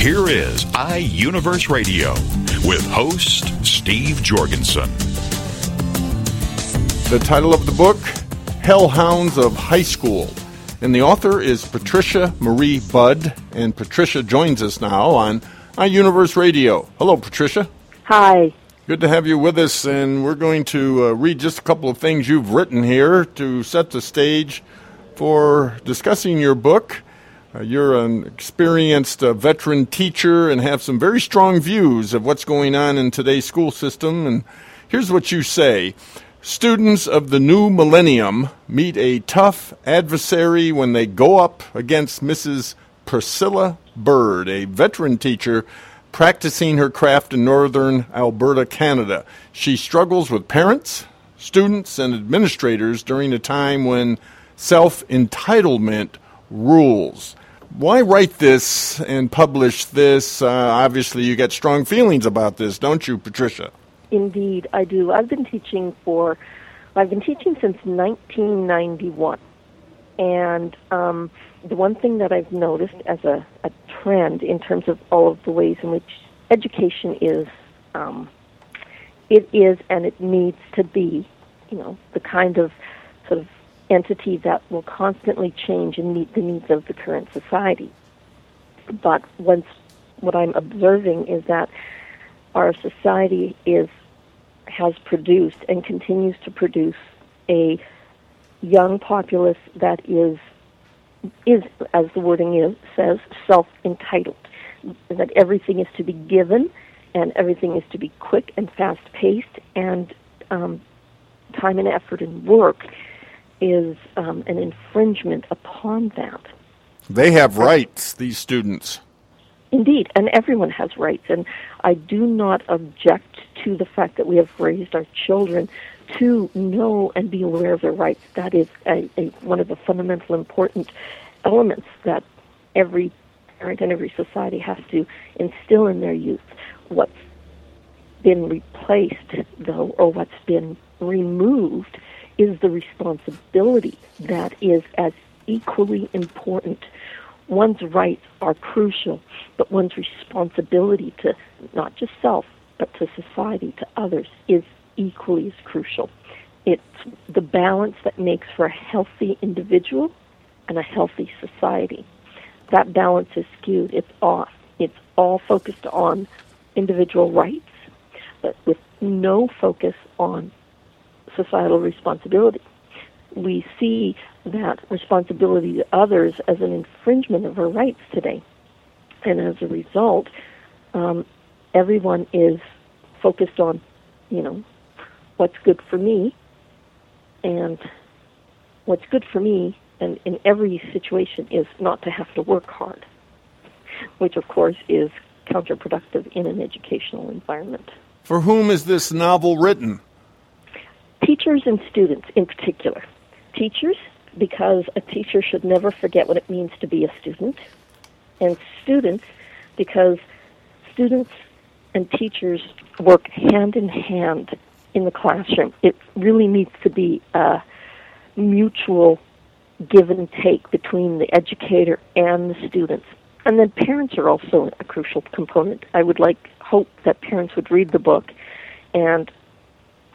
Here is iUniverse Radio with host Steve Jorgensen. The title of the book, Hellhounds of High School. And the author is Patricia Marie Budd. And Patricia joins us now on iUniverse Radio. Hello, Patricia. Hi. Good to have you with us, and we're going to read just a couple of things you've written here to set the stage for discussing your book. You're an experienced veteran teacher and have some very strong views of what's going on in today's school system, and here's what you say. Students of the new millennium meet a tough adversary when they go up against Mrs. Priscilla Bird, a veteran teacher practicing her craft in northern Alberta, Canada. She struggles with parents, students, and administrators during a time when self-entitlement rules. Why write this and publish this? Obviously, you get strong feelings about this, don't you, Patricia? Indeed, I do. I've been teaching since 1991, and the one thing that I've noticed as a trend in terms of all of the ways in which education is, it needs to be, the kind of sort of entity that will constantly change and meet the needs of the current society. But what I'm observing is that our society has produced and continues to produce a young populace that is, as the wording says, self-entitled, that everything is to be given and everything is to be quick and fast-paced, and time and effort and work is an infringement upon that. They have rights, these students. Indeed, and everyone has rights, and I do not object to the fact that we have raised our children to know and be aware of their rights. That is one of the fundamental important elements that every parent and every society has to instill in their youth. What's been replaced, though, or what's been removed, is the responsibility that is as equally important. One's rights are crucial, but one's responsibility to not just self, but to society, to others, is equally as crucial. It's the balance that makes for a healthy individual and a healthy society. That balance is skewed. It's off. It's all focused on individual rights, but with no focus on societal responsibility. We see that responsibility to others as an infringement of our rights today. And as a result, everyone is focused on, what's good for me, and what's good for me and in every situation is not to have to work hard, which of course is counterproductive in an educational environment. For whom is this novel written? Teachers and students in particular. Teachers, because a teacher should never forget what it means to be a student. And students, because students and teachers work hand in hand in the classroom. It really needs to be a mutual give and take between the educator and the students. And then parents are also a crucial component. I would hope that parents would read the book and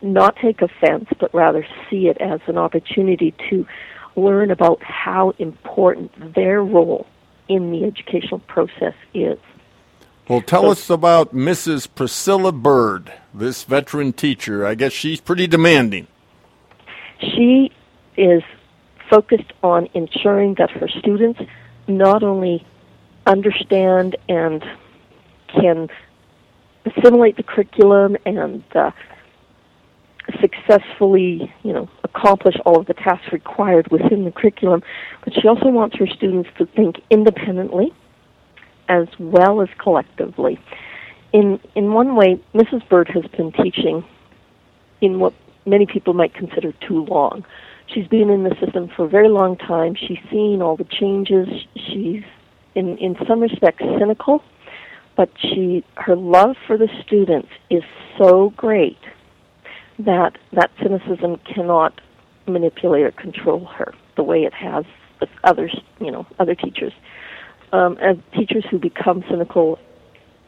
not take offense, but rather see it as an opportunity to learn about how important their role in the educational process is. Well, tell us about Mrs. Priscilla Bird, this veteran teacher. I guess she's pretty demanding. She is focused on ensuring that her students not only understand and can assimilate the curriculum and successfully, accomplish all of the tasks required within the curriculum, but she also wants her students to think independently as well as collectively. In one way, Mrs. Bird has been teaching in what many people might consider too long. She's been in the system for a very long time. She's seen all the changes. She's, in some respects, cynical, but her love for the students is so great that that cynicism cannot manipulate or control her the way it has with others, other teachers. And teachers who become cynical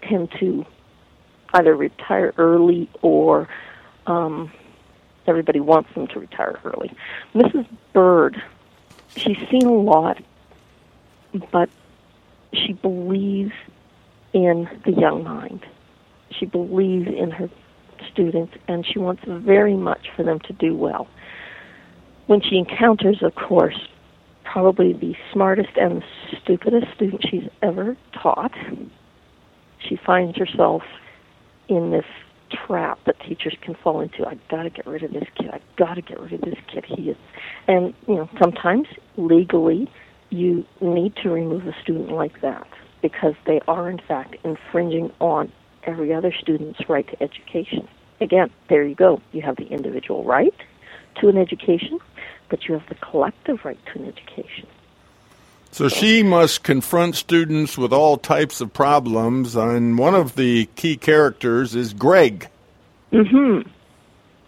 tend to either retire early or everybody wants them to retire early. Mrs. Bird, she's seen a lot, but she believes in the young mind. She believes in her students, and she wants very much for them to do well. When she encounters, of course, probably the smartest and the stupidest student she's ever taught, she finds herself in this trap that teachers can fall into. I've got to get rid of this kid. I've got to get rid of this kid. He is, and sometimes legally you need to remove a student like that because they are in fact infringing on every other student's right to education. Again, there you go. You have the individual right to an education, but you have the collective right to an education. So she must confront students with all types of problems, and one of the key characters is Greg. Mm-hmm.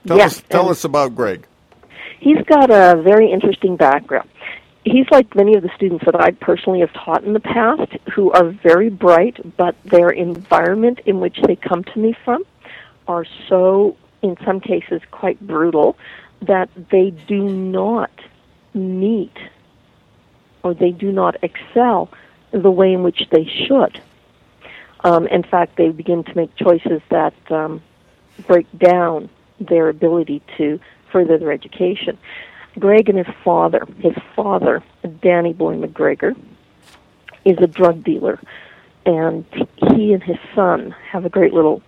Tell us about Greg. He's got a very interesting background. He's like many of the students that I personally have taught in the past who are very bright, but their environment in which they come to me from are so, in some cases, quite brutal that they do not meet or they do not excel the way in which they should. In fact, they begin to make choices that break down their ability to further their education. Greg and his father, Danny Boy McGregor, is a drug dealer, and he and his son have a great little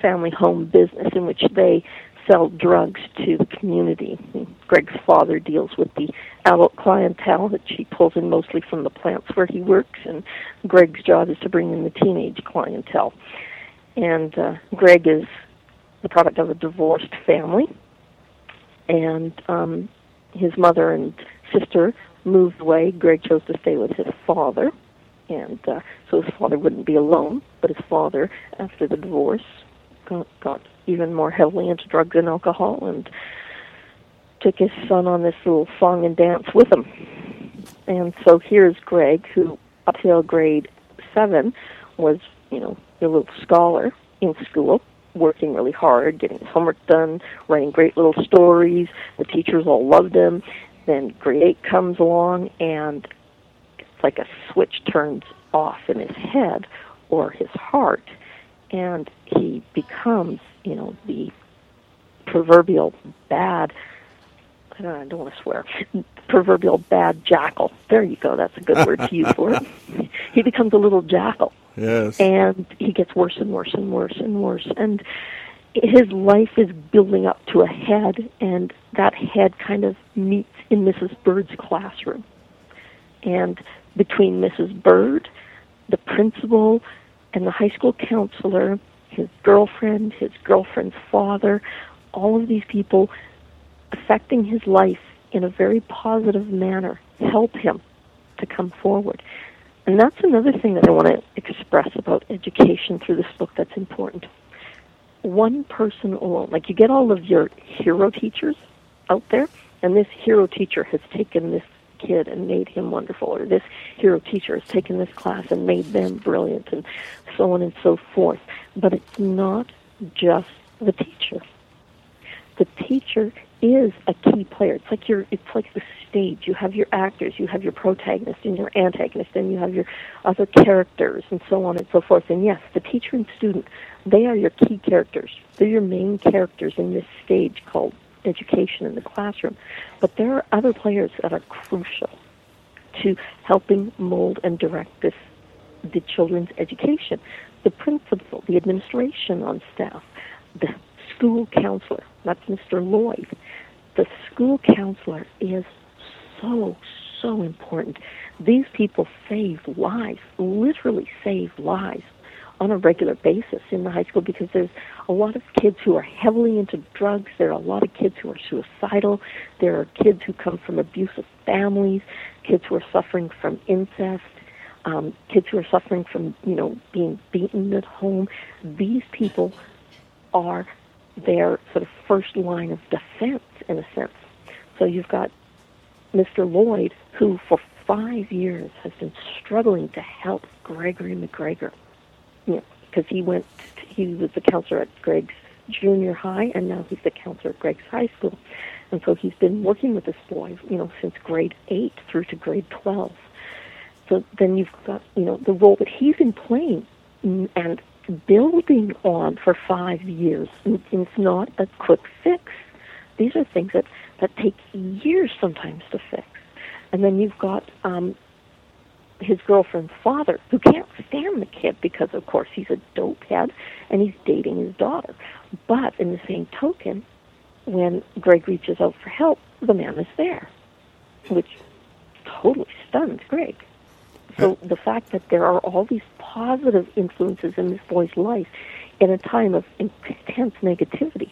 family home business in which they sell drugs to the community. Greg's father deals with the adult clientele that she pulls in mostly from the plants where he works, and Greg's job is to bring in the teenage clientele. And Greg is the product of a divorced family, and his mother and sister moved away. Greg chose to stay with his father, and so his father wouldn't be alone, but his father, after the divorce, got even more heavily into drugs and alcohol and took his son on this little song and dance with him. And so here's Greg, who up till grade 7 was, a little scholar in school, working really hard, getting his homework done, writing great little stories. The teachers all loved him. Then grade 8 comes along, and it's like a switch turns off in his head or his heart, and he becomes, the proverbial bad, I don't want to swear, proverbial bad jackal. There you go, that's a good word to use for it. He becomes a little jackal. Yes. And he gets worse and worse and worse and worse. And his life is building up to a head, and that head kind of meets in Mrs. Bird's classroom. And between Mrs. Bird, the principal, and the high school counselor, his girlfriend, his girlfriend's father, all of these people affecting his life in a very positive manner help him to come forward. And that's another thing that I want to express about education through this book that's important. One person alone, like you get all of your hero teachers out there, and this hero teacher has taken this kid and made him wonderful, or this hero teacher has taken this class and made them brilliant, and so on and so forth. But it's not just the teacher. The teacher is a key player. It's like it's like the stage. You have your actors, you have your protagonist and your antagonist, and you have your other characters, and so on and so forth. And yes, the teacher and student, they are your key characters. They're your main characters in this stage called education in the classroom, but there are other players that are crucial to helping mold and direct the children's education. The principal, the administration on staff, the school counselor, that's Mr. Lloyd. The school counselor is so important. These people save lives, literally save lives on a regular basis in the high school, because there's a lot of kids who are heavily into drugs. There are a lot of kids who are suicidal. There are kids who come from abusive families, kids who are suffering from incest, kids who are suffering from, being beaten at home. These people are their sort of first line of defense, in a sense. So you've got Mr. Lloyd, who for 5 years has been struggling to help Gregory McGregor, because he was the counselor at Greg's junior high, and now he's the counselor at Greg's high school. And so he's been working with this boy, since grade 8 through to grade 12. So then you've got, the role that he's been playing and building on for 5 years. It's not a quick fix. These are things that take years sometimes to fix. And then you've got his girlfriend's father, who can't stand the kid because, of course, he's a dopehead and he's dating his daughter. But in the same token, when Greg reaches out for help, the man is there, which totally stuns Greg. So the fact that there are all these positive influences in this boy's life in a time of intense negativity.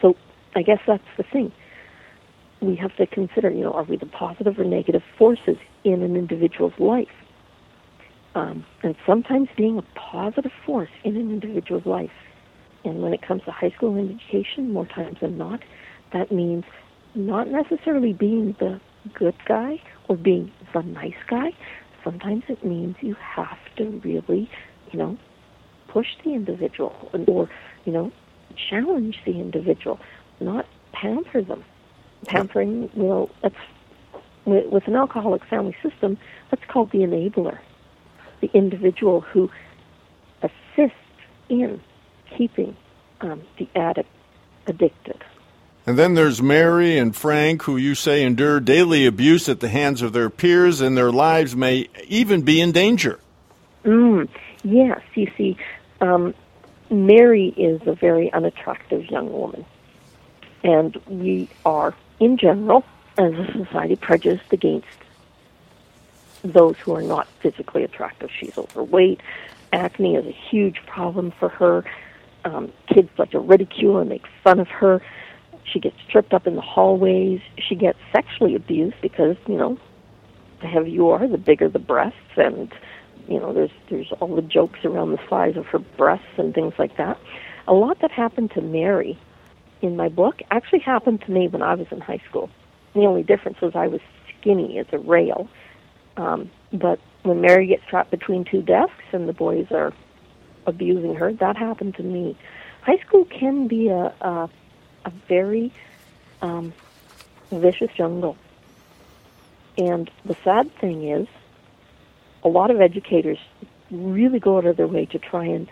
So I guess that's the thing. We have to consider, are we the positive or negative forces in an individual's life? And sometimes being a positive force in an individual's life, and when it comes to high school education, more times than not, that means not necessarily being the good guy or being the nice guy. Sometimes it means you have to really, push the individual or, challenge the individual, not pamper them. Pampering, that's, with an alcoholic family system, that's called the enabler, the individual who assists in keeping the addict addicted. And then there's Mary and Frank, who you say endure daily abuse at the hands of their peers, and their lives may even be in danger. Yes, you see, Mary is a very unattractive young woman. And we are, in general, as a society, prejudiced against those who are not physically attractive. She's overweight. Acne is a huge problem for her. Kids like to ridicule and make fun of her. She gets tripped up in the hallways. She gets sexually abused because, the heavier you are, the bigger the breasts. And, there's all the jokes around the size of her breasts and things like that. A lot that happened to Mary in my book actually happened to me when I was in high school. The only difference was I was skinny as a rail. But when Mary gets trapped between two desks and the boys are abusing her, that happened to me. High school can be a very vicious jungle. And the sad thing is, a lot of educators really go out of their way to try and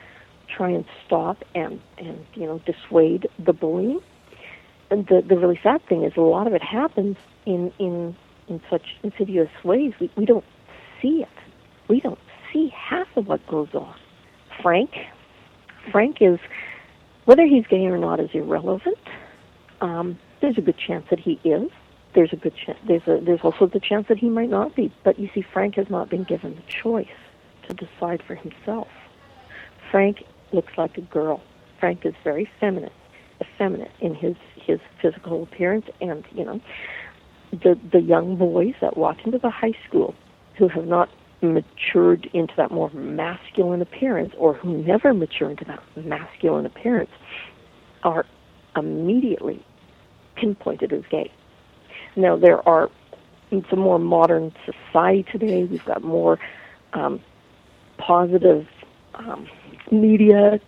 stop and dissuade the bullying. And the really sad thing is a lot of it happens in such insidious ways. We don't see it. We don't see half of what goes on. Frank is, whether he's gay or not is irrelevant. There's a good chance that he is. There's a good there's also the chance that he might not be. But you see, Frank has not been given the choice to decide for himself. Frank looks like a girl. Frank is very effeminate in his physical appearance, and the young boys that walk into the high school who have not matured into that more masculine appearance, or who never mature into that masculine appearance, are immediately pinpointed as gay. Now there are, it's a more modern society today. We've got more positive media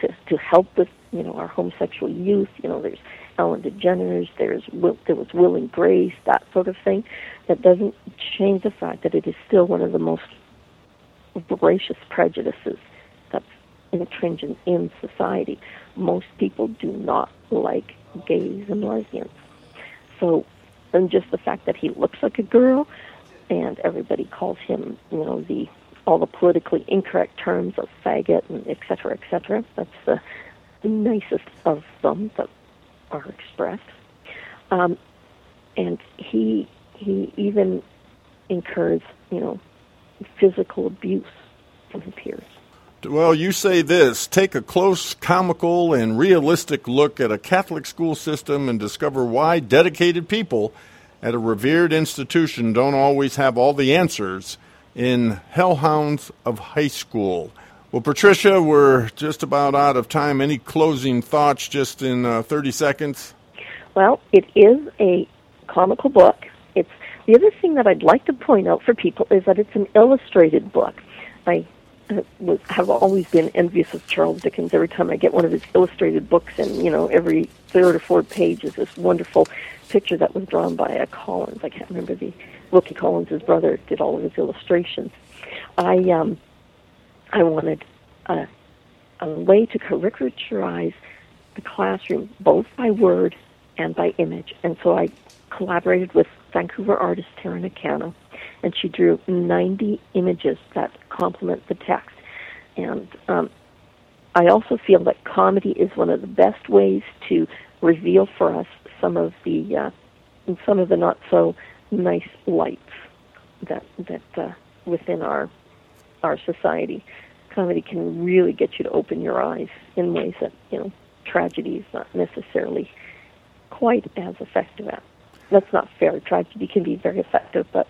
to help with our homosexual youth. There's Ellen DeGeneres, there was Will and Grace, that sort of thing. That doesn't change the fact that it is still one of the most voracious prejudices that's intrinsic in society. Most people do not like gays and lesbians. So, and just the fact that he looks like a girl, and everybody calls him, all the politically incorrect terms of faggot and et cetera, that's the nicest of them that are expressed. And he even incurs, physical abuse from her peers. Well, you say this: take a close, comical, and realistic look at a Catholic school system and discover why dedicated people at a revered institution don't always have all the answers in Hellhounds of High School. Well, Patricia, we're just about out of time. Any closing thoughts just in 30 seconds? Well, it is a comical book. The other thing that I'd like to point out for people is that it's an illustrated book. I have always been envious of Charles Dickens every time I get one of his illustrated books, and, every third or fourth page is this wonderful picture that was drawn by a Collins. I can't remember Wilkie Collins, his brother, did all of his illustrations. I wanted a way to caricaturize the classroom, both by word and by image, and so I collaborated with Vancouver artist Taryn Akano, and she drew 90 images that complement the text. And I also feel that comedy is one of the best ways to reveal for us some of the not so nice lights that within our society. Comedy can really get you to open your eyes in ways that tragedy is not necessarily quite as effective at. That's not fair. Tragedy can be very effective, but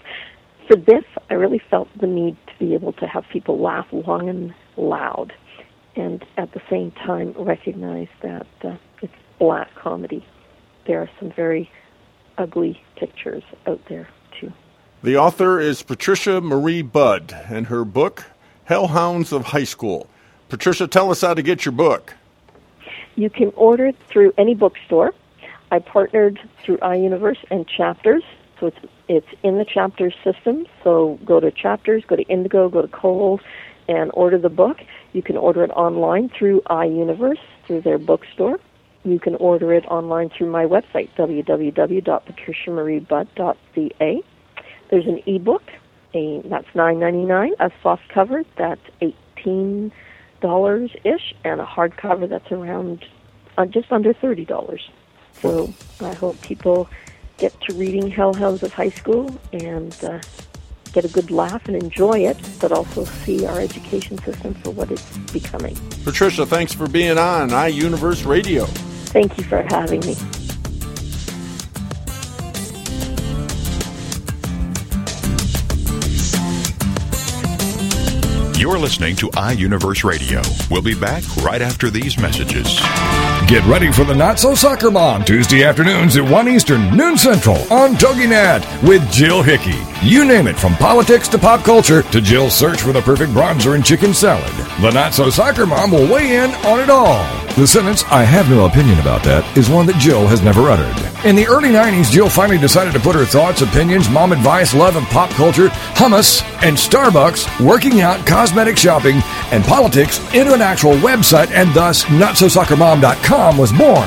for this, I really felt the need to be able to have people laugh long and loud, and at the same time recognize that it's black comedy. There are some very ugly pictures out there, too. The author is Patricia Marie Budd, and her book, Hellhounds of High School. Patricia, tell us how to get your book. You can order it through any bookstore. I partnered through iUniverse and Chapters, so it's in the Chapters system. So go to Chapters, go to Indigo, go to Cole, and order the book. You can order it online through iUniverse, through their bookstore. You can order it online through my website, www.patriciamariebudd.ca. There's an e-book, that's $9.99, a soft cover that's $18-ish, and a hardcover that's around just under $30. So I hope people get to reading Hellhounds of High School and get a good laugh and enjoy it, but also see our education system for what it's becoming. Patricia, thanks for being on iUniverse Radio. Thank you for having me. You're listening to iUniverse Radio. We'll be back right after these messages. Get ready for the Not So Soccer Mom, Tuesday afternoons at 1 Eastern, noon Central, on TogiNet with Jill Hickey. You name it, from politics to pop culture to Jill's search for the perfect bronzer and chicken salad. The Not So Soccer Mom will weigh in on it all. The sentence, "I have no opinion about that," is one that Jill has never uttered. In the early 90s, Jill finally decided to put her thoughts, opinions, mom advice, love of pop culture, hummus, and Starbucks, working out, cosmetic shopping, and politics into an actual website, and thus NotSoSoccerMom.com was born.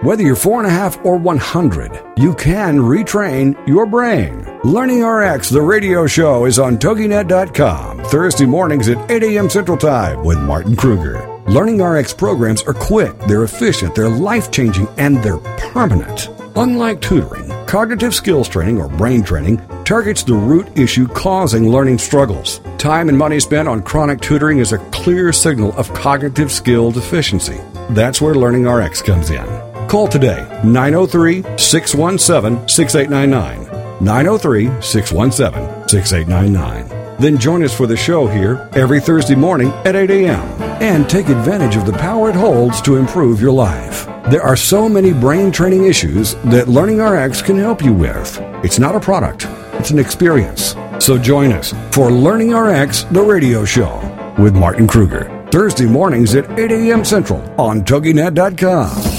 Whether you're 4.5 or 100, you can retrain your brain. LearningRx, the radio show, is on TogiNet.com, Thursday mornings at 8 a.m. Central Time with Martin Kruger. LearningRx programs are quick, they're efficient, they're life-changing, and they're permanent. Unlike tutoring, cognitive skills training or brain training targets the root issue causing learning struggles. Time and money spent on chronic tutoring is a clear signal of cognitive skill deficiency. That's where LearningRx comes in. Call today, 903-617-6899, 903-617-6899. Then join us for the show here every Thursday morning at 8 a.m. and take advantage of the power it holds to improve your life. There are so many brain training issues that LearningRx can help you with. It's not a product, it's an experience. So join us for LearningRx, the radio show, with Martin Kruger, Thursday mornings at 8 a.m. Central on TogiNet.com.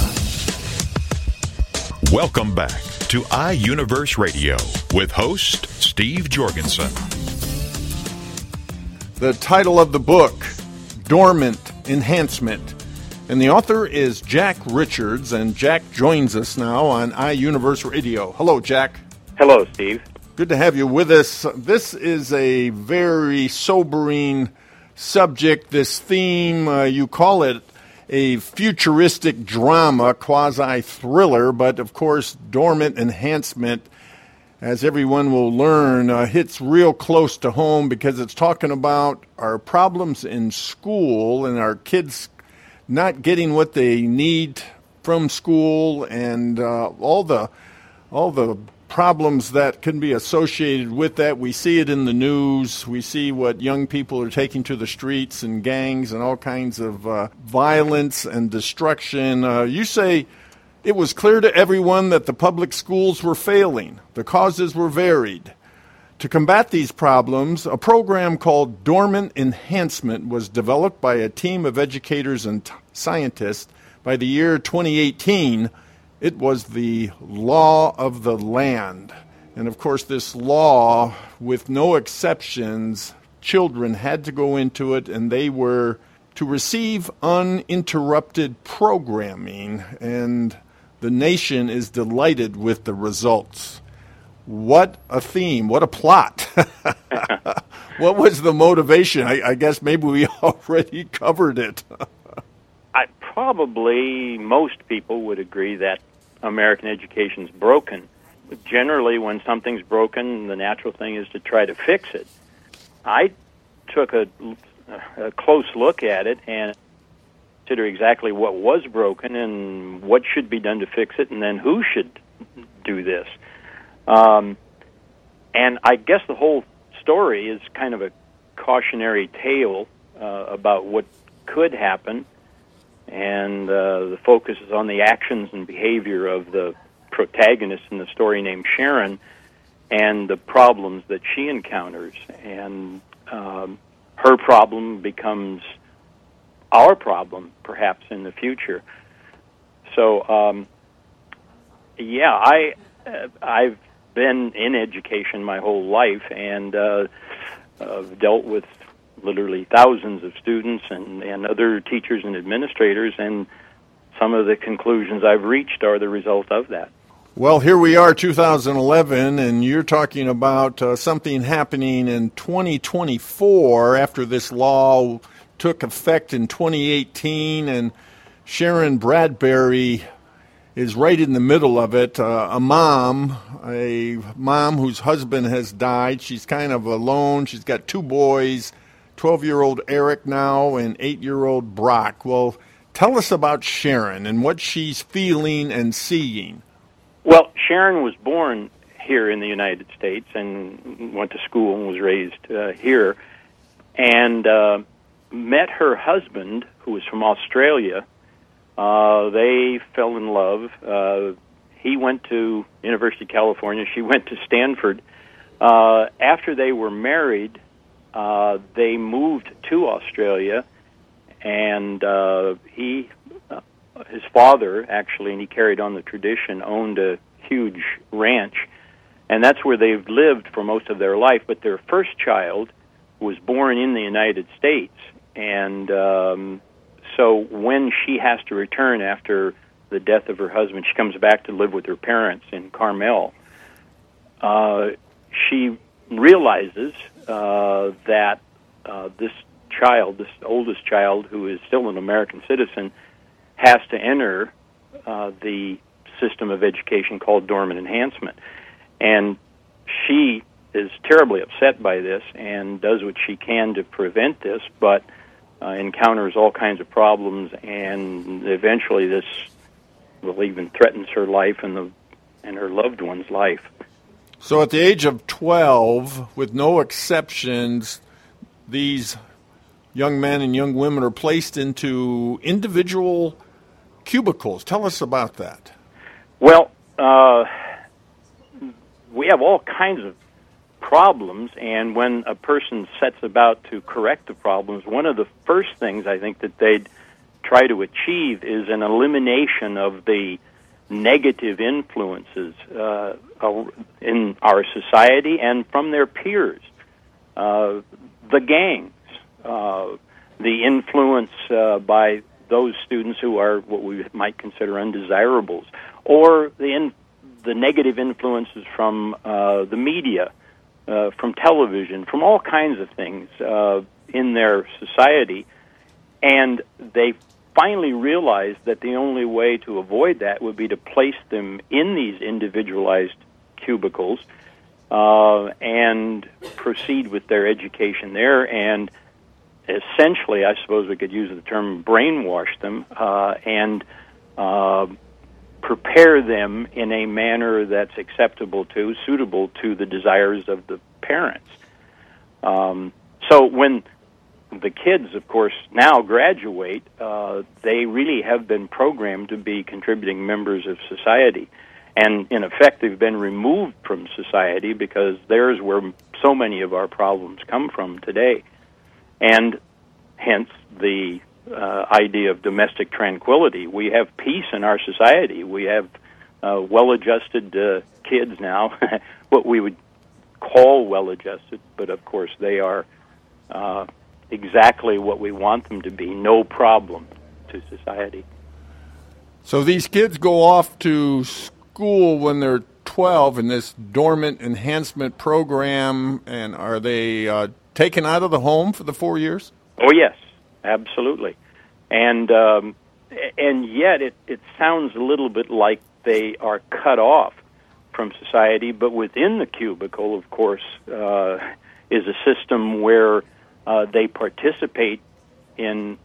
Welcome back to iUniverse Radio with host Steve Jorgensen. The title of the book, Dormant Enhancement. And the author is Jack Richards, and Jack joins us now on iUniverse Radio. Hello, Jack. Hello, Steve. Good to have you with us. This is a very sobering subject, this theme. You call it a futuristic drama, quasi-thriller, but of course, dormant enhancement, as everyone will learn, hits real close to home because it's talking about our problems in school and our kids not getting what they need from school, and all the problems that can be associated with that. We see it in the news. We see what young people are taking to the streets and gangs and all kinds of violence and destruction. You say it was clear to everyone that the public schools were failing. The causes were varied. To combat these problems, a program called Dormant Enhancement was developed by a team of educators and scientists. By the year 2018, it was the law of the land. And of course, this law, with no exceptions, children had to go into it, and they were to receive uninterrupted programming, and the nation is delighted with the results. What a theme, what a plot. What was the motivation? I guess maybe we already covered it. Probably most people would agree that American education's broken. But generally, when something's broken, the natural thing is to try to fix it. I took a close look at it and consider exactly what was broken and what should be done to fix it, and then who should do this. And I guess the whole story is kind of a cautionary tale about what could happen, and the focus is on the actions and behavior of the protagonist in the story named Sharon and the problems that she encounters. And her problem becomes our problem, perhaps, in the future. So, I've been in education my whole life, and dealt with literally thousands of students and other teachers and administrators, and some of the conclusions I've reached are the result of that. Well, here we are, 2011, and you're talking about something happening in 2024 after this law took effect in 2018, and Sharon Bradbury is right in the middle of it, a mom whose husband has died. She's kind of alone. She's got two boys, 12-year-old Eric now and 8-year-old Brock. Well, tell us about Sharon and what she's feeling and seeing. Well, Sharon was born here in the United States and went to school and was raised here, and met her husband, who was from Australia. They fell in love. He went to University of California. She went to Stanford. After they were married, they moved to Australia, and his father, actually, and he carried on the tradition, owned a huge ranch, and that's where they've lived for most of their life. But their first child was born in the United States, and so when she has to return after the death of her husband, she comes back to live with her parents in Carmel. She realizes that this child, this oldest child, who is still an American citizen, has to enter the system of education called Dormant Enhancement. And she is terribly upset by this and does what she can to prevent this, but encounters all kinds of problems, and eventually this will even threatens her life and her loved one's life. So at the age of 12, with no exceptions, these young men and young women are placed into individual cubicles. Tell us about that. Well, we have all kinds of problems, and when a person sets about to correct the problems, one of the first things I think that they'd try to achieve is an elimination of the negative influences in our society and from their peers. The gangs, the influence by those students who are what we might consider undesirables, or the negative influences from the media, from television, from all kinds of things in their society. And they finally realized that the only way to avoid that would be to place them in these individualized cubicles and proceed with their education there, and essentially, I suppose we could use the term brainwash them and prepare them in a manner that's acceptable to, suitable to the desires of the parents. So when the kids, of course, now graduate, they really have been programmed to be contributing members of society. And, in effect, they've been removed from society because there's where so many of our problems come from today. And hence the idea of domestic tranquility. We have peace in our society. We have well-adjusted kids now, what we would call well-adjusted, but of course they are exactly what we want them to be, no problem to society. So these kids go off to school when they're 12 in this dormant enhancement program, and are they taken out of the home for the 4 years? Oh, yes, absolutely. And yet it sounds a little bit like they are cut off from society, but within the cubicle, of course, is a system where they participate in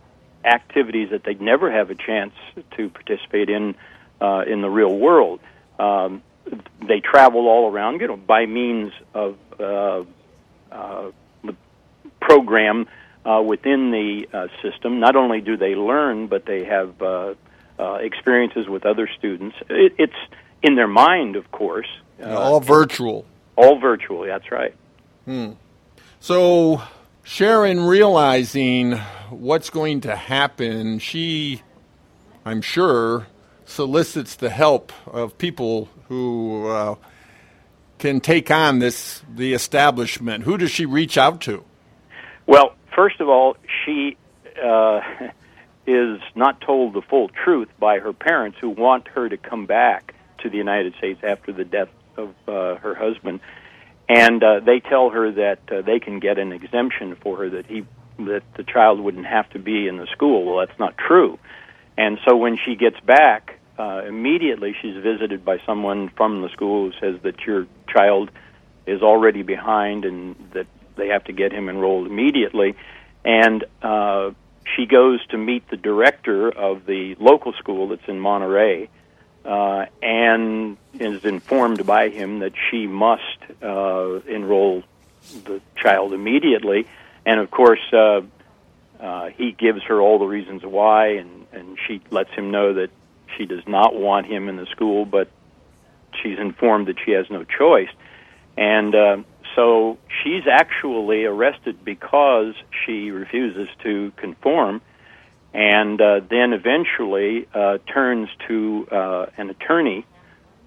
activities that they'd never have a chance to participate in the real world. They travel all around, you know, by means of program within the system. Not only do they learn, but they have experiences with other students. It's in their mind, of course. All virtual. All virtual, that's right. So Sharon, realizing what's going to happen, she, I'm sure, solicits the help of people who can take on the establishment. Who does she reach out to? Well, first of all, she is not told the full truth by her parents, who want her to come back to the United States after the death of her husband. And they tell her that they can get an exemption for her, that the child wouldn't have to be in the school. Well, that's not true. And so when she gets back, immediately she's visited by someone from the school who says that your child is already behind and that they have to get him enrolled immediately. And she goes to meet the director of the local school that's in Monterey and is informed by him that she must enroll the child immediately. And, of course, he gives her all the reasons why, and she lets him know that she does not want him in the school, but she's informed that she has no choice. And so she's actually arrested because she refuses to conform, and then eventually turns to an attorney,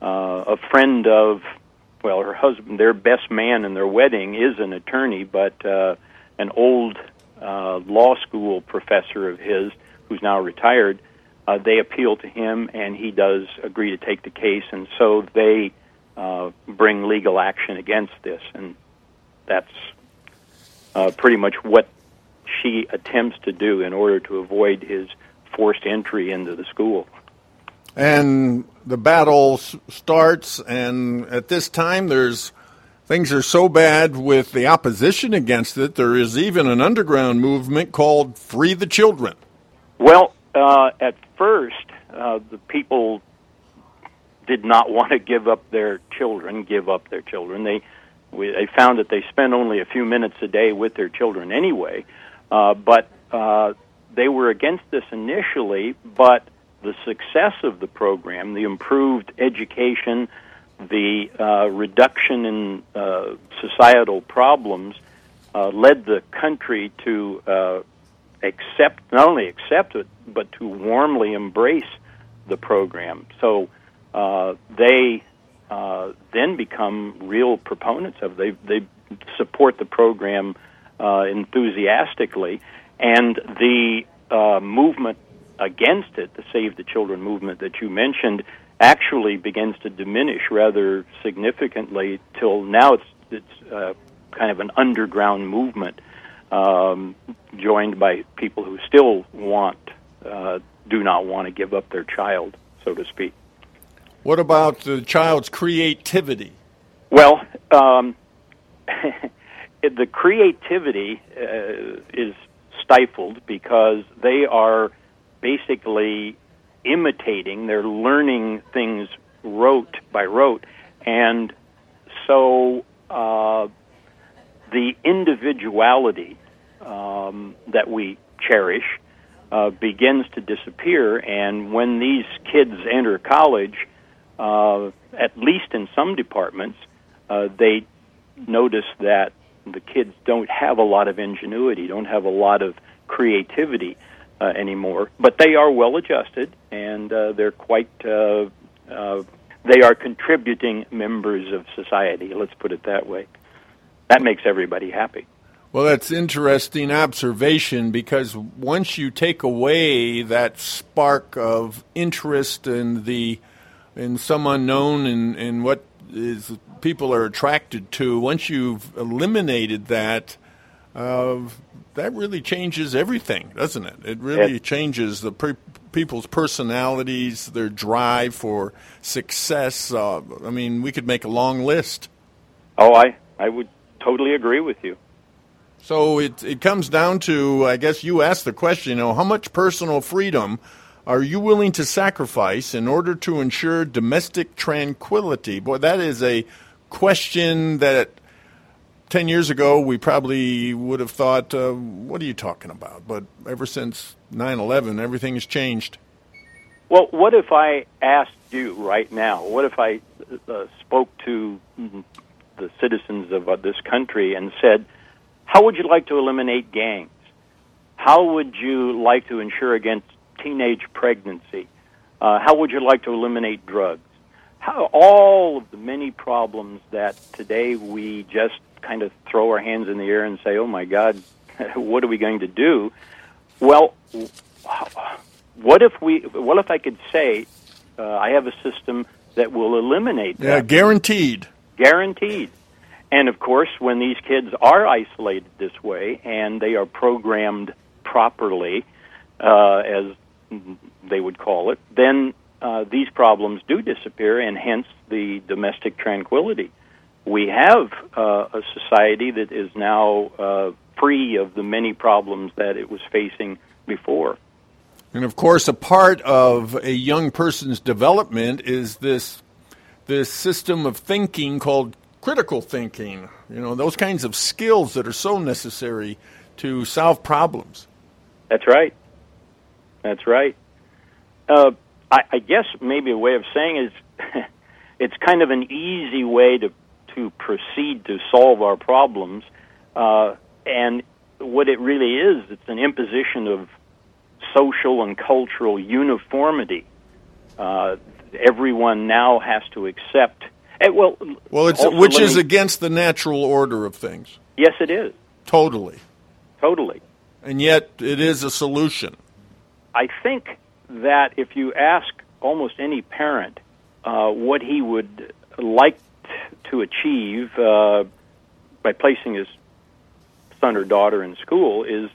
a friend of, well, her husband. Their best man in their wedding is an attorney, but an old law school professor of his who's now retired. They appeal to him, and he does agree to take the case, and so they bring legal action against this, and that's pretty much what she attempts to do in order to avoid his forced entry into the school. And the battle starts, and at this time things are so bad with the opposition against it, there is even an underground movement called Free the Children. Well, at first, the people did not want to give up their children. They found that they spent only a few minutes a day with their children anyway, but they were against this initially, but the success of the program, the improved education, the reduction in societal problems led the country to not only accept it, but to warmly embrace the program. So they then become real proponents of it. They support the program enthusiastically, and the movement against it, the Save the Children movement that you mentioned, actually begins to diminish rather significantly till now it's kind of an underground movement joined by people who still do not want to give up their child, so to speak. What about the child's creativity? Well, the creativity is stifled because they are basically imitating, they're learning things rote by rote, and so the individuality that we cherish begins to disappear, and when these kids enter college, at least in some departments, they notice that the kids don't have a lot of ingenuity, don't have a lot of creativity anymore, but they are well adjusted, and they're quite they are contributing members of society, let's put it that way. That makes everybody happy. Well, that's interesting observation, because once you take away that spark of interest in some unknown and what is people are attracted to, once you've eliminated that, that really changes everything, doesn't it? It really changes the people's personalities, their drive for success. I mean, we could make a long list. Oh, I would totally agree with you. So it comes down to, I guess you asked the question, you know, how much personal freedom are you willing to sacrifice in order to ensure domestic tranquility? Boy, that is a question that 10 years ago, we probably would have thought, what are you talking about? But ever since 9/11, everything has changed. Well, what if I asked you right now, what if I spoke to the citizens of this country and said, how would you like to eliminate gangs? How would you like to ensure against teenage pregnancy? How would you like to eliminate drugs? All of the many problems that today we just kind of throw our hands in the air and say, oh my God, what are we going to do? Well, what if I could say, I have a system that will eliminate that? Yeah, guaranteed. Guaranteed. And of course, when these kids are isolated this way and they are programmed properly, as they would call it, then these problems do disappear, and hence the domestic tranquility. We have a society that is now free of the many problems that it was facing before. And, of course, a part of a young person's development is this system of thinking called critical thinking, you know, those kinds of skills that are so necessary to solve problems. That's right. That's right. I guess maybe a way of saying is it's kind of an easy way to proceed to solve our problems, and what it really is, it's an imposition of social and cultural uniformity. Everyone now has to accept. Which is against the natural order of things. Yes, it is. Totally. And yet, it is a solution. I think that if you ask almost any parent what he would like to achieve by placing his son or daughter in school is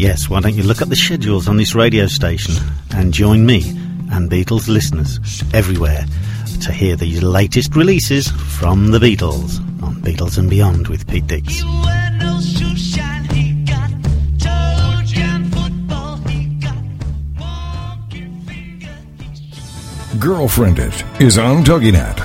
Yes, why don't you look up the schedules on this radio station and join me and Beatles listeners everywhere to hear these latest releases from the Beatles on Beatles and Beyond with Pete Dix. Girlfriended is on TogiNet.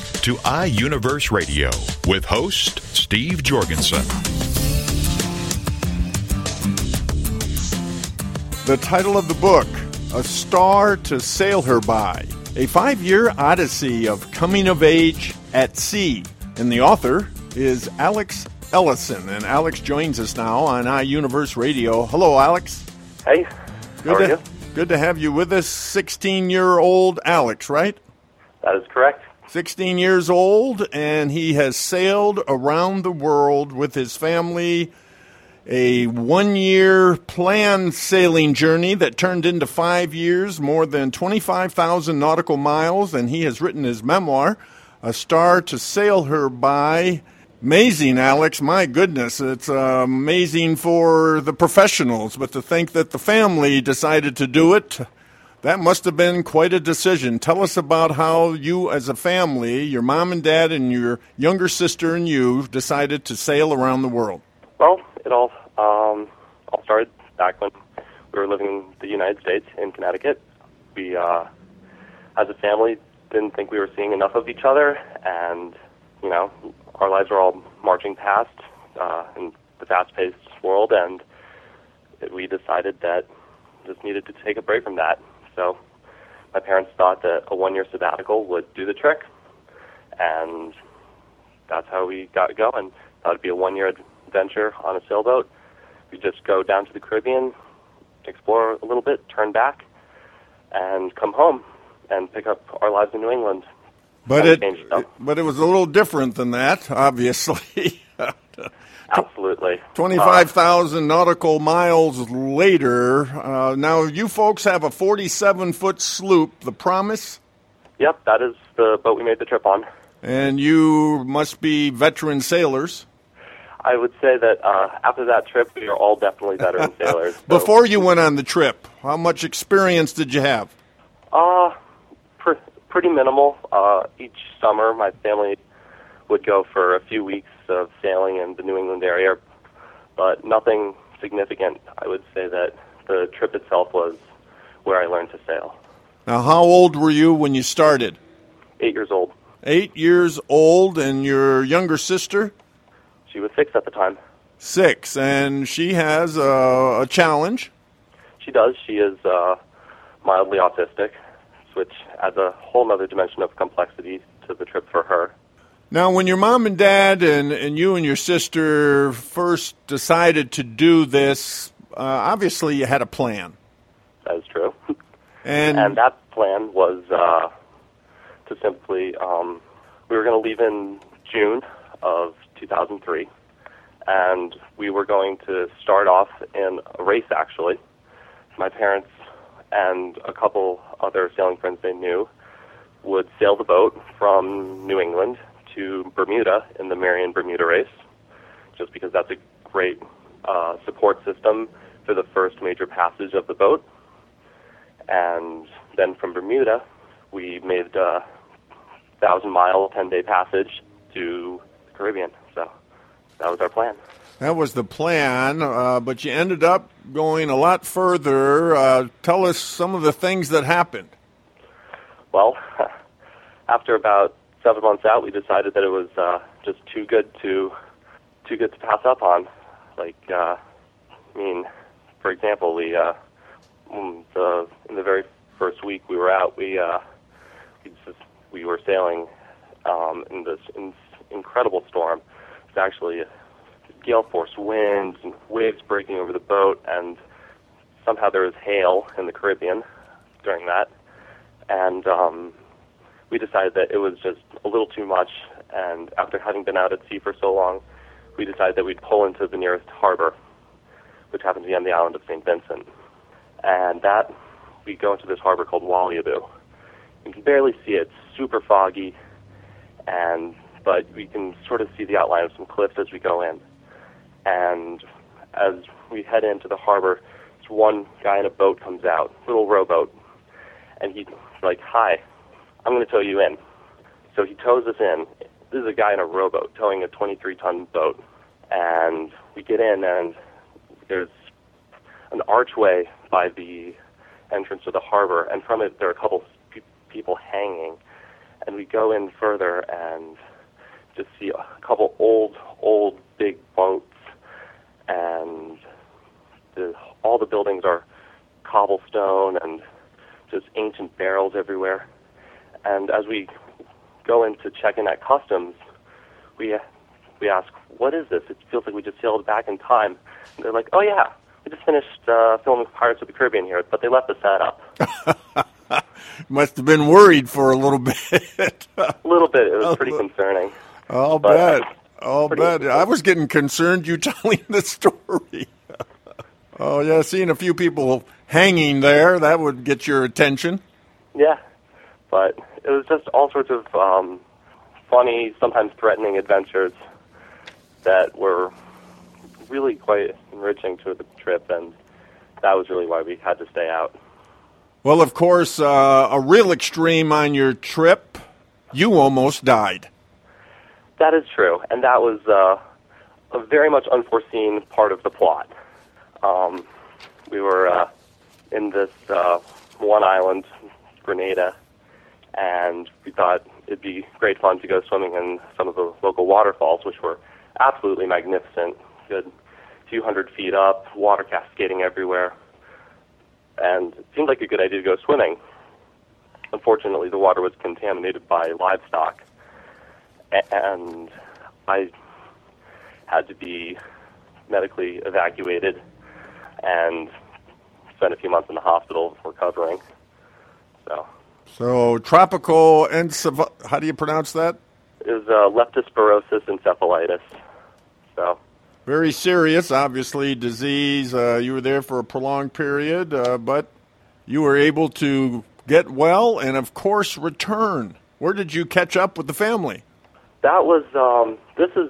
to iUniverse Radio with host Steve Jorgensen. The title of the book, A Star to Sail Her By, a five-year odyssey of coming of age at sea. And the author is Alex Ellison. And Alex joins us now on iUniverse Radio. Hello, Alex. Hey, how are you? Good to have you with us. 16-year-old Alex, right? That is correct. 16 years old, and he has sailed around the world with his family, a one-year planned sailing journey that turned into 5 years, more than 25,000 nautical miles, and he has written his memoir, A Star to Sail Her By. Amazing, Alex. My goodness, it's amazing for the professionals, but to think that the family decided to do it, that must have been quite a decision. Tell us about how you as a family, your mom and dad and your younger sister and you, decided to sail around the world. Well, it all started back when we were living in the United States in Connecticut. We, as a family, didn't think we were seeing enough of each other, and, you know, our lives were all marching past in the fast-paced world, and we decided that we just needed to take a break from that. So my parents thought that a one-year sabbatical would do the trick, and that's how we got going. That would be a one-year adventure on a sailboat. We just go down to the Caribbean, explore a little bit, turn back, and come home. and pick up our lives in New England. But it was a little different than that, obviously. Absolutely. 25,000 nautical miles later. Now, you folks have a 47-foot sloop, the Promise? Yep, that is the boat we made the trip on. And you must be veteran sailors. I would say that after that trip, we are all definitely veteran sailors. So. Before you went on the trip, how much experience did you have? Pretty minimal. Each summer, my family would go for a few weeks of sailing in the New England area, but nothing significant. I would say that the trip itself was where I learned to sail. Now, how old were you when you started? 8 years old. 8 years old, and your younger sister? She was 6 at the time. 6, and she has a challenge? She does. She is mildly autistic, which adds a whole other dimension of complexity to the trip for her. Now, when your mom and dad and you and your sister first decided to do this, obviously you had a plan. That is true. And that plan was to simply, we were going to leave in June of 2003, and we were going to start off in a race, actually. My parents and a couple other sailing friends they knew would sail the boat from New England to Bermuda in the Marion-Bermuda race, just because that's a great support system for the first major passage of the boat. And then from Bermuda, we made a 1,000-mile, 10-day passage to the Caribbean. So that was our plan. That was the plan, but you ended up going a lot further. Tell us some of the things that happened. Well, after about 7 months out, we decided that it was just too good to pass up on. Like, I mean, for example, we in the very first week we were out, we were sailing in this incredible storm. It's actually gale force winds and waves breaking over the boat, and somehow there was hail in the Caribbean during that, and we decided that it was just a little too much, and after having been out at sea for so long, we decided that we'd pull into the nearest harbor, which happened to be on the island of St. Vincent, and that we go into this harbor called Waliaboo. You can barely see it, it's super foggy, but we can sort of see the outline of some cliffs as we go in. And as we head into the harbor, this one guy in a boat comes out, little rowboat, and he's like, "Hi, I'm going to tow you in." So he tows us in. This is a guy in a rowboat towing a 23-ton boat. And we get in, and there's an archway by the entrance to the harbor, and from it there are a couple people hanging. And we go in further and just see a couple old, big boats. And all the buildings are cobblestone and just ancient barrels everywhere. And as we go in to check in at customs, we ask, "What is this? It feels like we just sailed back in time." And they're like, "Oh, yeah, we just finished filming Pirates of the Caribbean here, but they left us set up." Must have been worried for a little bit. A little bit. It was pretty concerning. I'll bet. Oh, bet. I was getting concerned you telling the story. Oh, yeah, seeing a few people hanging there, that would get your attention. Yeah, but it was just all sorts of funny, sometimes threatening adventures that were really quite enriching to the trip, and that was really why we had to stay out. Well, of course, a real extreme on your trip, you almost died. That is true, and that was a very much unforeseen part of the plot. We were in this one island, Grenada, and we thought it'd be great fun to go swimming in some of the local waterfalls, which were absolutely magnificent, good few hundred feet up, water cascading everywhere, and it seemed like a good idea to go swimming. Unfortunately, the water was contaminated by livestock, and I had to be medically evacuated and spent a few months in the hospital recovering. So So tropical how do you pronounce that? Is leptospirosis encephalitis. So very serious, obviously, disease. You were there for a prolonged period, but you were able to get well and, of course, return. Where did you catch up with the family? That was this is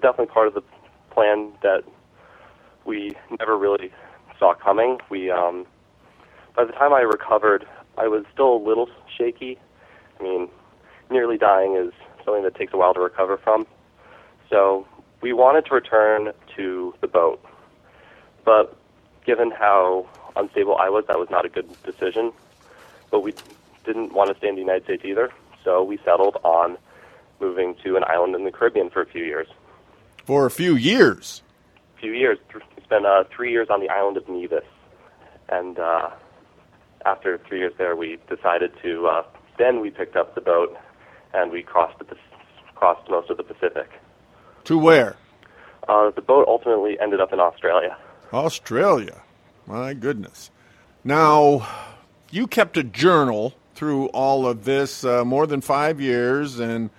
definitely part of the plan that we never really saw coming. We by the time I recovered, I was still a little shaky. I mean, nearly dying is something that takes a while to recover from. So we wanted to return to the boat, but given how unstable I was, that was not a good decision. But we didn't want to stay in the United States either, so we settled on moving to an island in the Caribbean for a few years. For a few years? A few years. We spent 3 years on the island of Nevis, and after 3 years there, we decided to, then we picked up the boat, and we crossed most of the Pacific. To where? The boat ultimately ended up in Australia. Australia. My goodness. Now, you kept a journal through all of this more than 5 years, and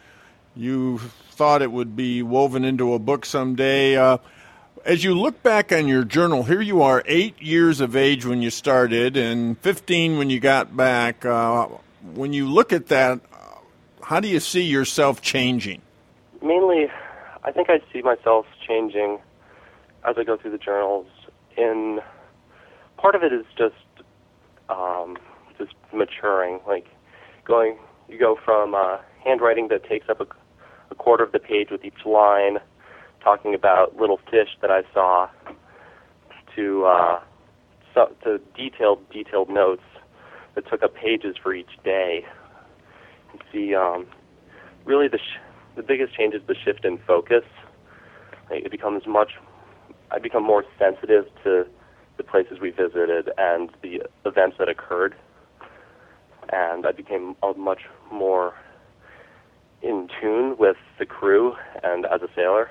you thought it would be woven into a book someday. As you look back on your journal, here you are 8 years of age when you started and 15 when you got back. When you look at that, how do you see yourself changing? Mainly, I think I see myself changing as I go through the journals. In part of it is just maturing, like you go from handwriting that takes up a quarter of the page with each line, talking about little fish that I saw, to detailed notes that took up pages for each day. You see, really the biggest change is the shift in focus. It becomes I become more sensitive to the places we visited and the events that occurred, and I became much more in tune with the crew and as a sailor.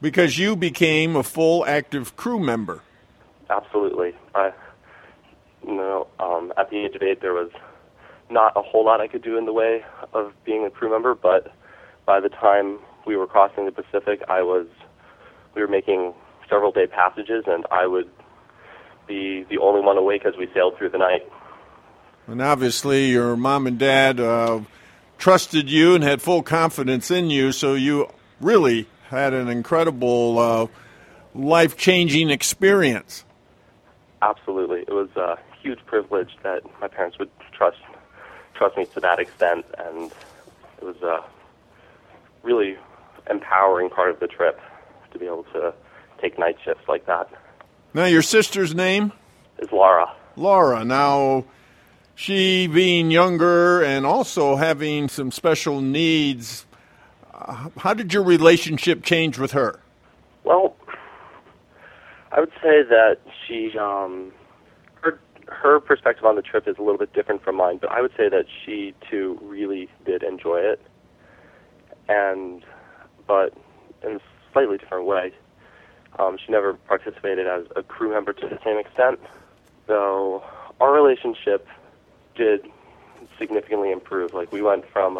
Because you became a full active crew member. Absolutely. At the age of 8, there was not a whole lot I could do in the way of being a crew member, but by the time we were crossing the Pacific, we were making several day passages, and I would be the only one awake as we sailed through the night. And obviously your mom and dad trusted you and had full confidence in you, so you really had an incredible life-changing experience. Absolutely. It was a huge privilege that my parents would trust me to that extent, and it was a really empowering part of the trip to be able to take night shifts like that. Now, your sister's name? Is Laura. Laura. Now, she being younger and also having some special needs, how did your relationship change with her? Well, I would say that she, her perspective on the trip is a little bit different from mine, but I would say that she, too, really did enjoy it, but in a slightly different way. She never participated as a crew member to the same extent, though our relationship did significantly improve. Like, we went from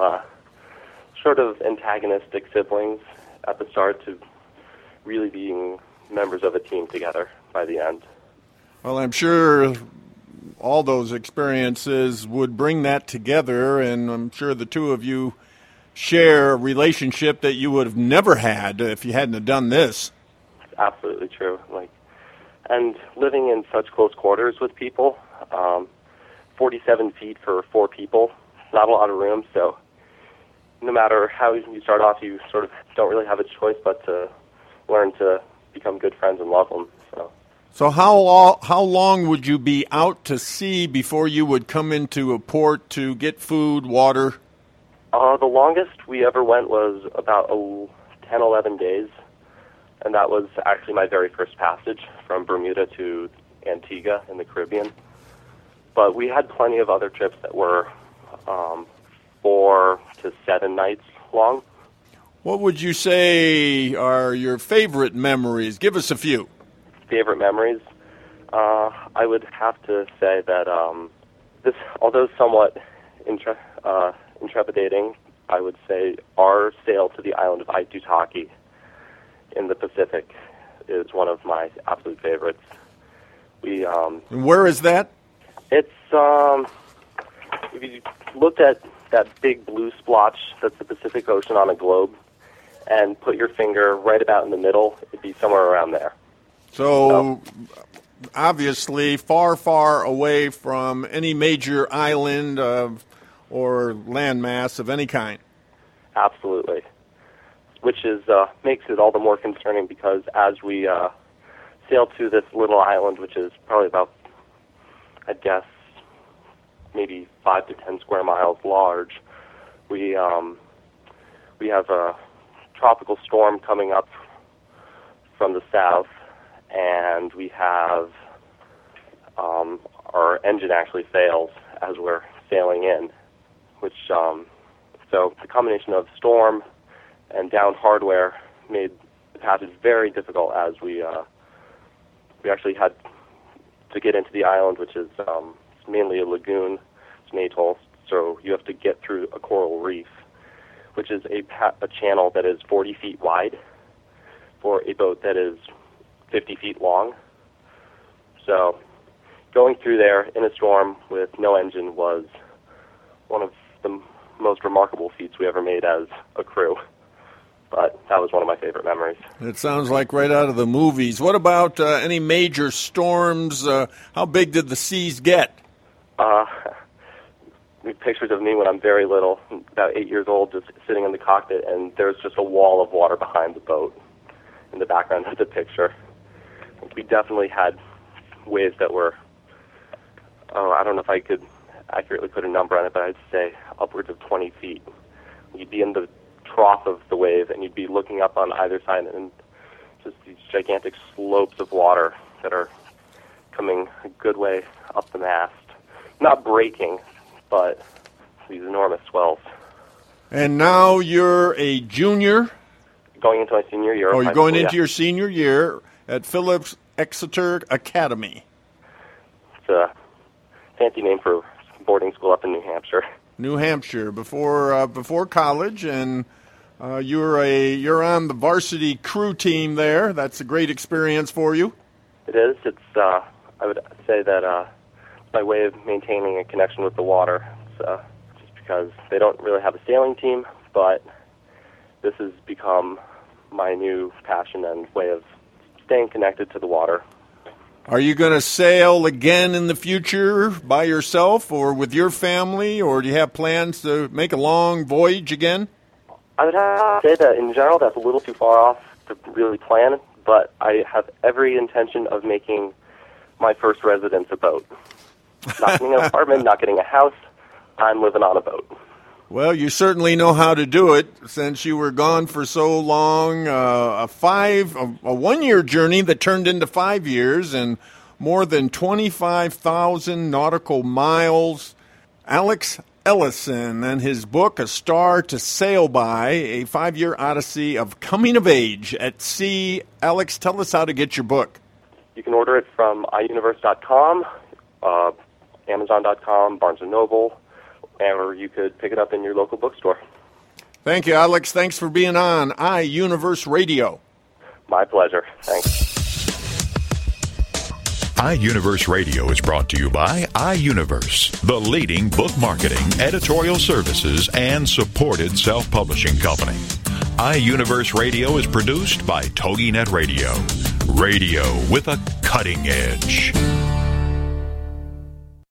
sort of antagonistic siblings at the start to really being members of a team together by the end. Well, I'm sure all those experiences would bring that together, and I'm sure the two of you share a relationship that you would have never had if you hadn't have done this. Absolutely true. And living in such close quarters with people, 47 feet for 4 people, not a lot of room, so no matter how you start off, you sort of don't really have a choice but to learn to become good friends and love them. So how long would you be out to sea before you would come into a port to get food, water? The longest we ever went was about 10, 11 days. And that was actually my very first passage from Bermuda to Antigua in the Caribbean. But we had plenty of other trips that were 4 to 7 nights long. What would you say are your favorite memories? Give us a few. Favorite memories? I would have to say that this, although somewhat intrepidating, I would say our sail to the island of Aitutaki in the Pacific is one of my absolute favorites. We where is that? It's if you looked at that big blue splotch that's the Pacific Ocean on a globe and put your finger right about in the middle, it'd be somewhere around there. So obviously far, far away from any major island or landmass of any kind. Absolutely. Which is makes it all the more concerning because as we sail to this little island, which is probably about, I guess, maybe 5 to 10 square miles large, we have a tropical storm coming up from the south, and we have our engine actually fails as we're sailing in, which so the combination of storm and down hardware made the passage very difficult as we actually had to get into the island, which is mainly a lagoon. It's an atoll, so you have to get through a coral reef, which is a channel that is 40 feet wide for a boat that is 50 feet long. So going through there in a storm with no engine was one of the most remarkable feats we ever made as a crew. But that was one of my favorite memories. It sounds like right out of the movies. What about any major storms? How big did the seas get? Pictures of me when I'm very little, about 8 years old, just sitting in the cockpit, and there's just a wall of water behind the boat in the background of the picture. We definitely had waves that were, I don't know if I could accurately put a number on it, but I'd say upwards of 20 feet. You'd be in the trough of the wave, and you'd be looking up on either side, and just these gigantic slopes of water that are coming a good way up the mast. Not breaking, but these enormous swells. And now you're a junior? Going into my senior year. Oh, you're going into your senior year at Phillips Exeter Academy. It's a fancy name for boarding school up in New Hampshire. New Hampshire, before college, and you're on the varsity crew team there. That's a great experience for you. It is. It's I would say that my way of maintaining a connection with the water. It's, just because they don't really have a sailing team, but this has become my new passion and way of staying connected to the water. Are you going to sail again in the future by yourself or with your family, or do you have plans to make a long voyage again? I would have to say that in general that's a little too far off to really plan, but I have every intention of making my first residence a boat. Not getting an apartment, not getting a house. I'm living on a boat. Well, you certainly know how to do it since you were gone for so long. A 1 year journey that turned into 5 years and more than 25,000 nautical miles. Alex Ellison and his book, A Star to Sail By, a 5 year odyssey of coming of age at sea. Alex, tell us how to get your book. You can order it from iUniverse.com, Amazon.com, Barnes & Noble, or you could pick it up in your local bookstore. Thank you, Alex. Thanks for being on iUniverse Radio. My pleasure. Thanks. iUniverse Radio is brought to you by iUniverse, the leading book marketing, editorial services, and supported self-publishing company. iUniverse Radio is produced by TogiNet Radio, radio with a cutting edge.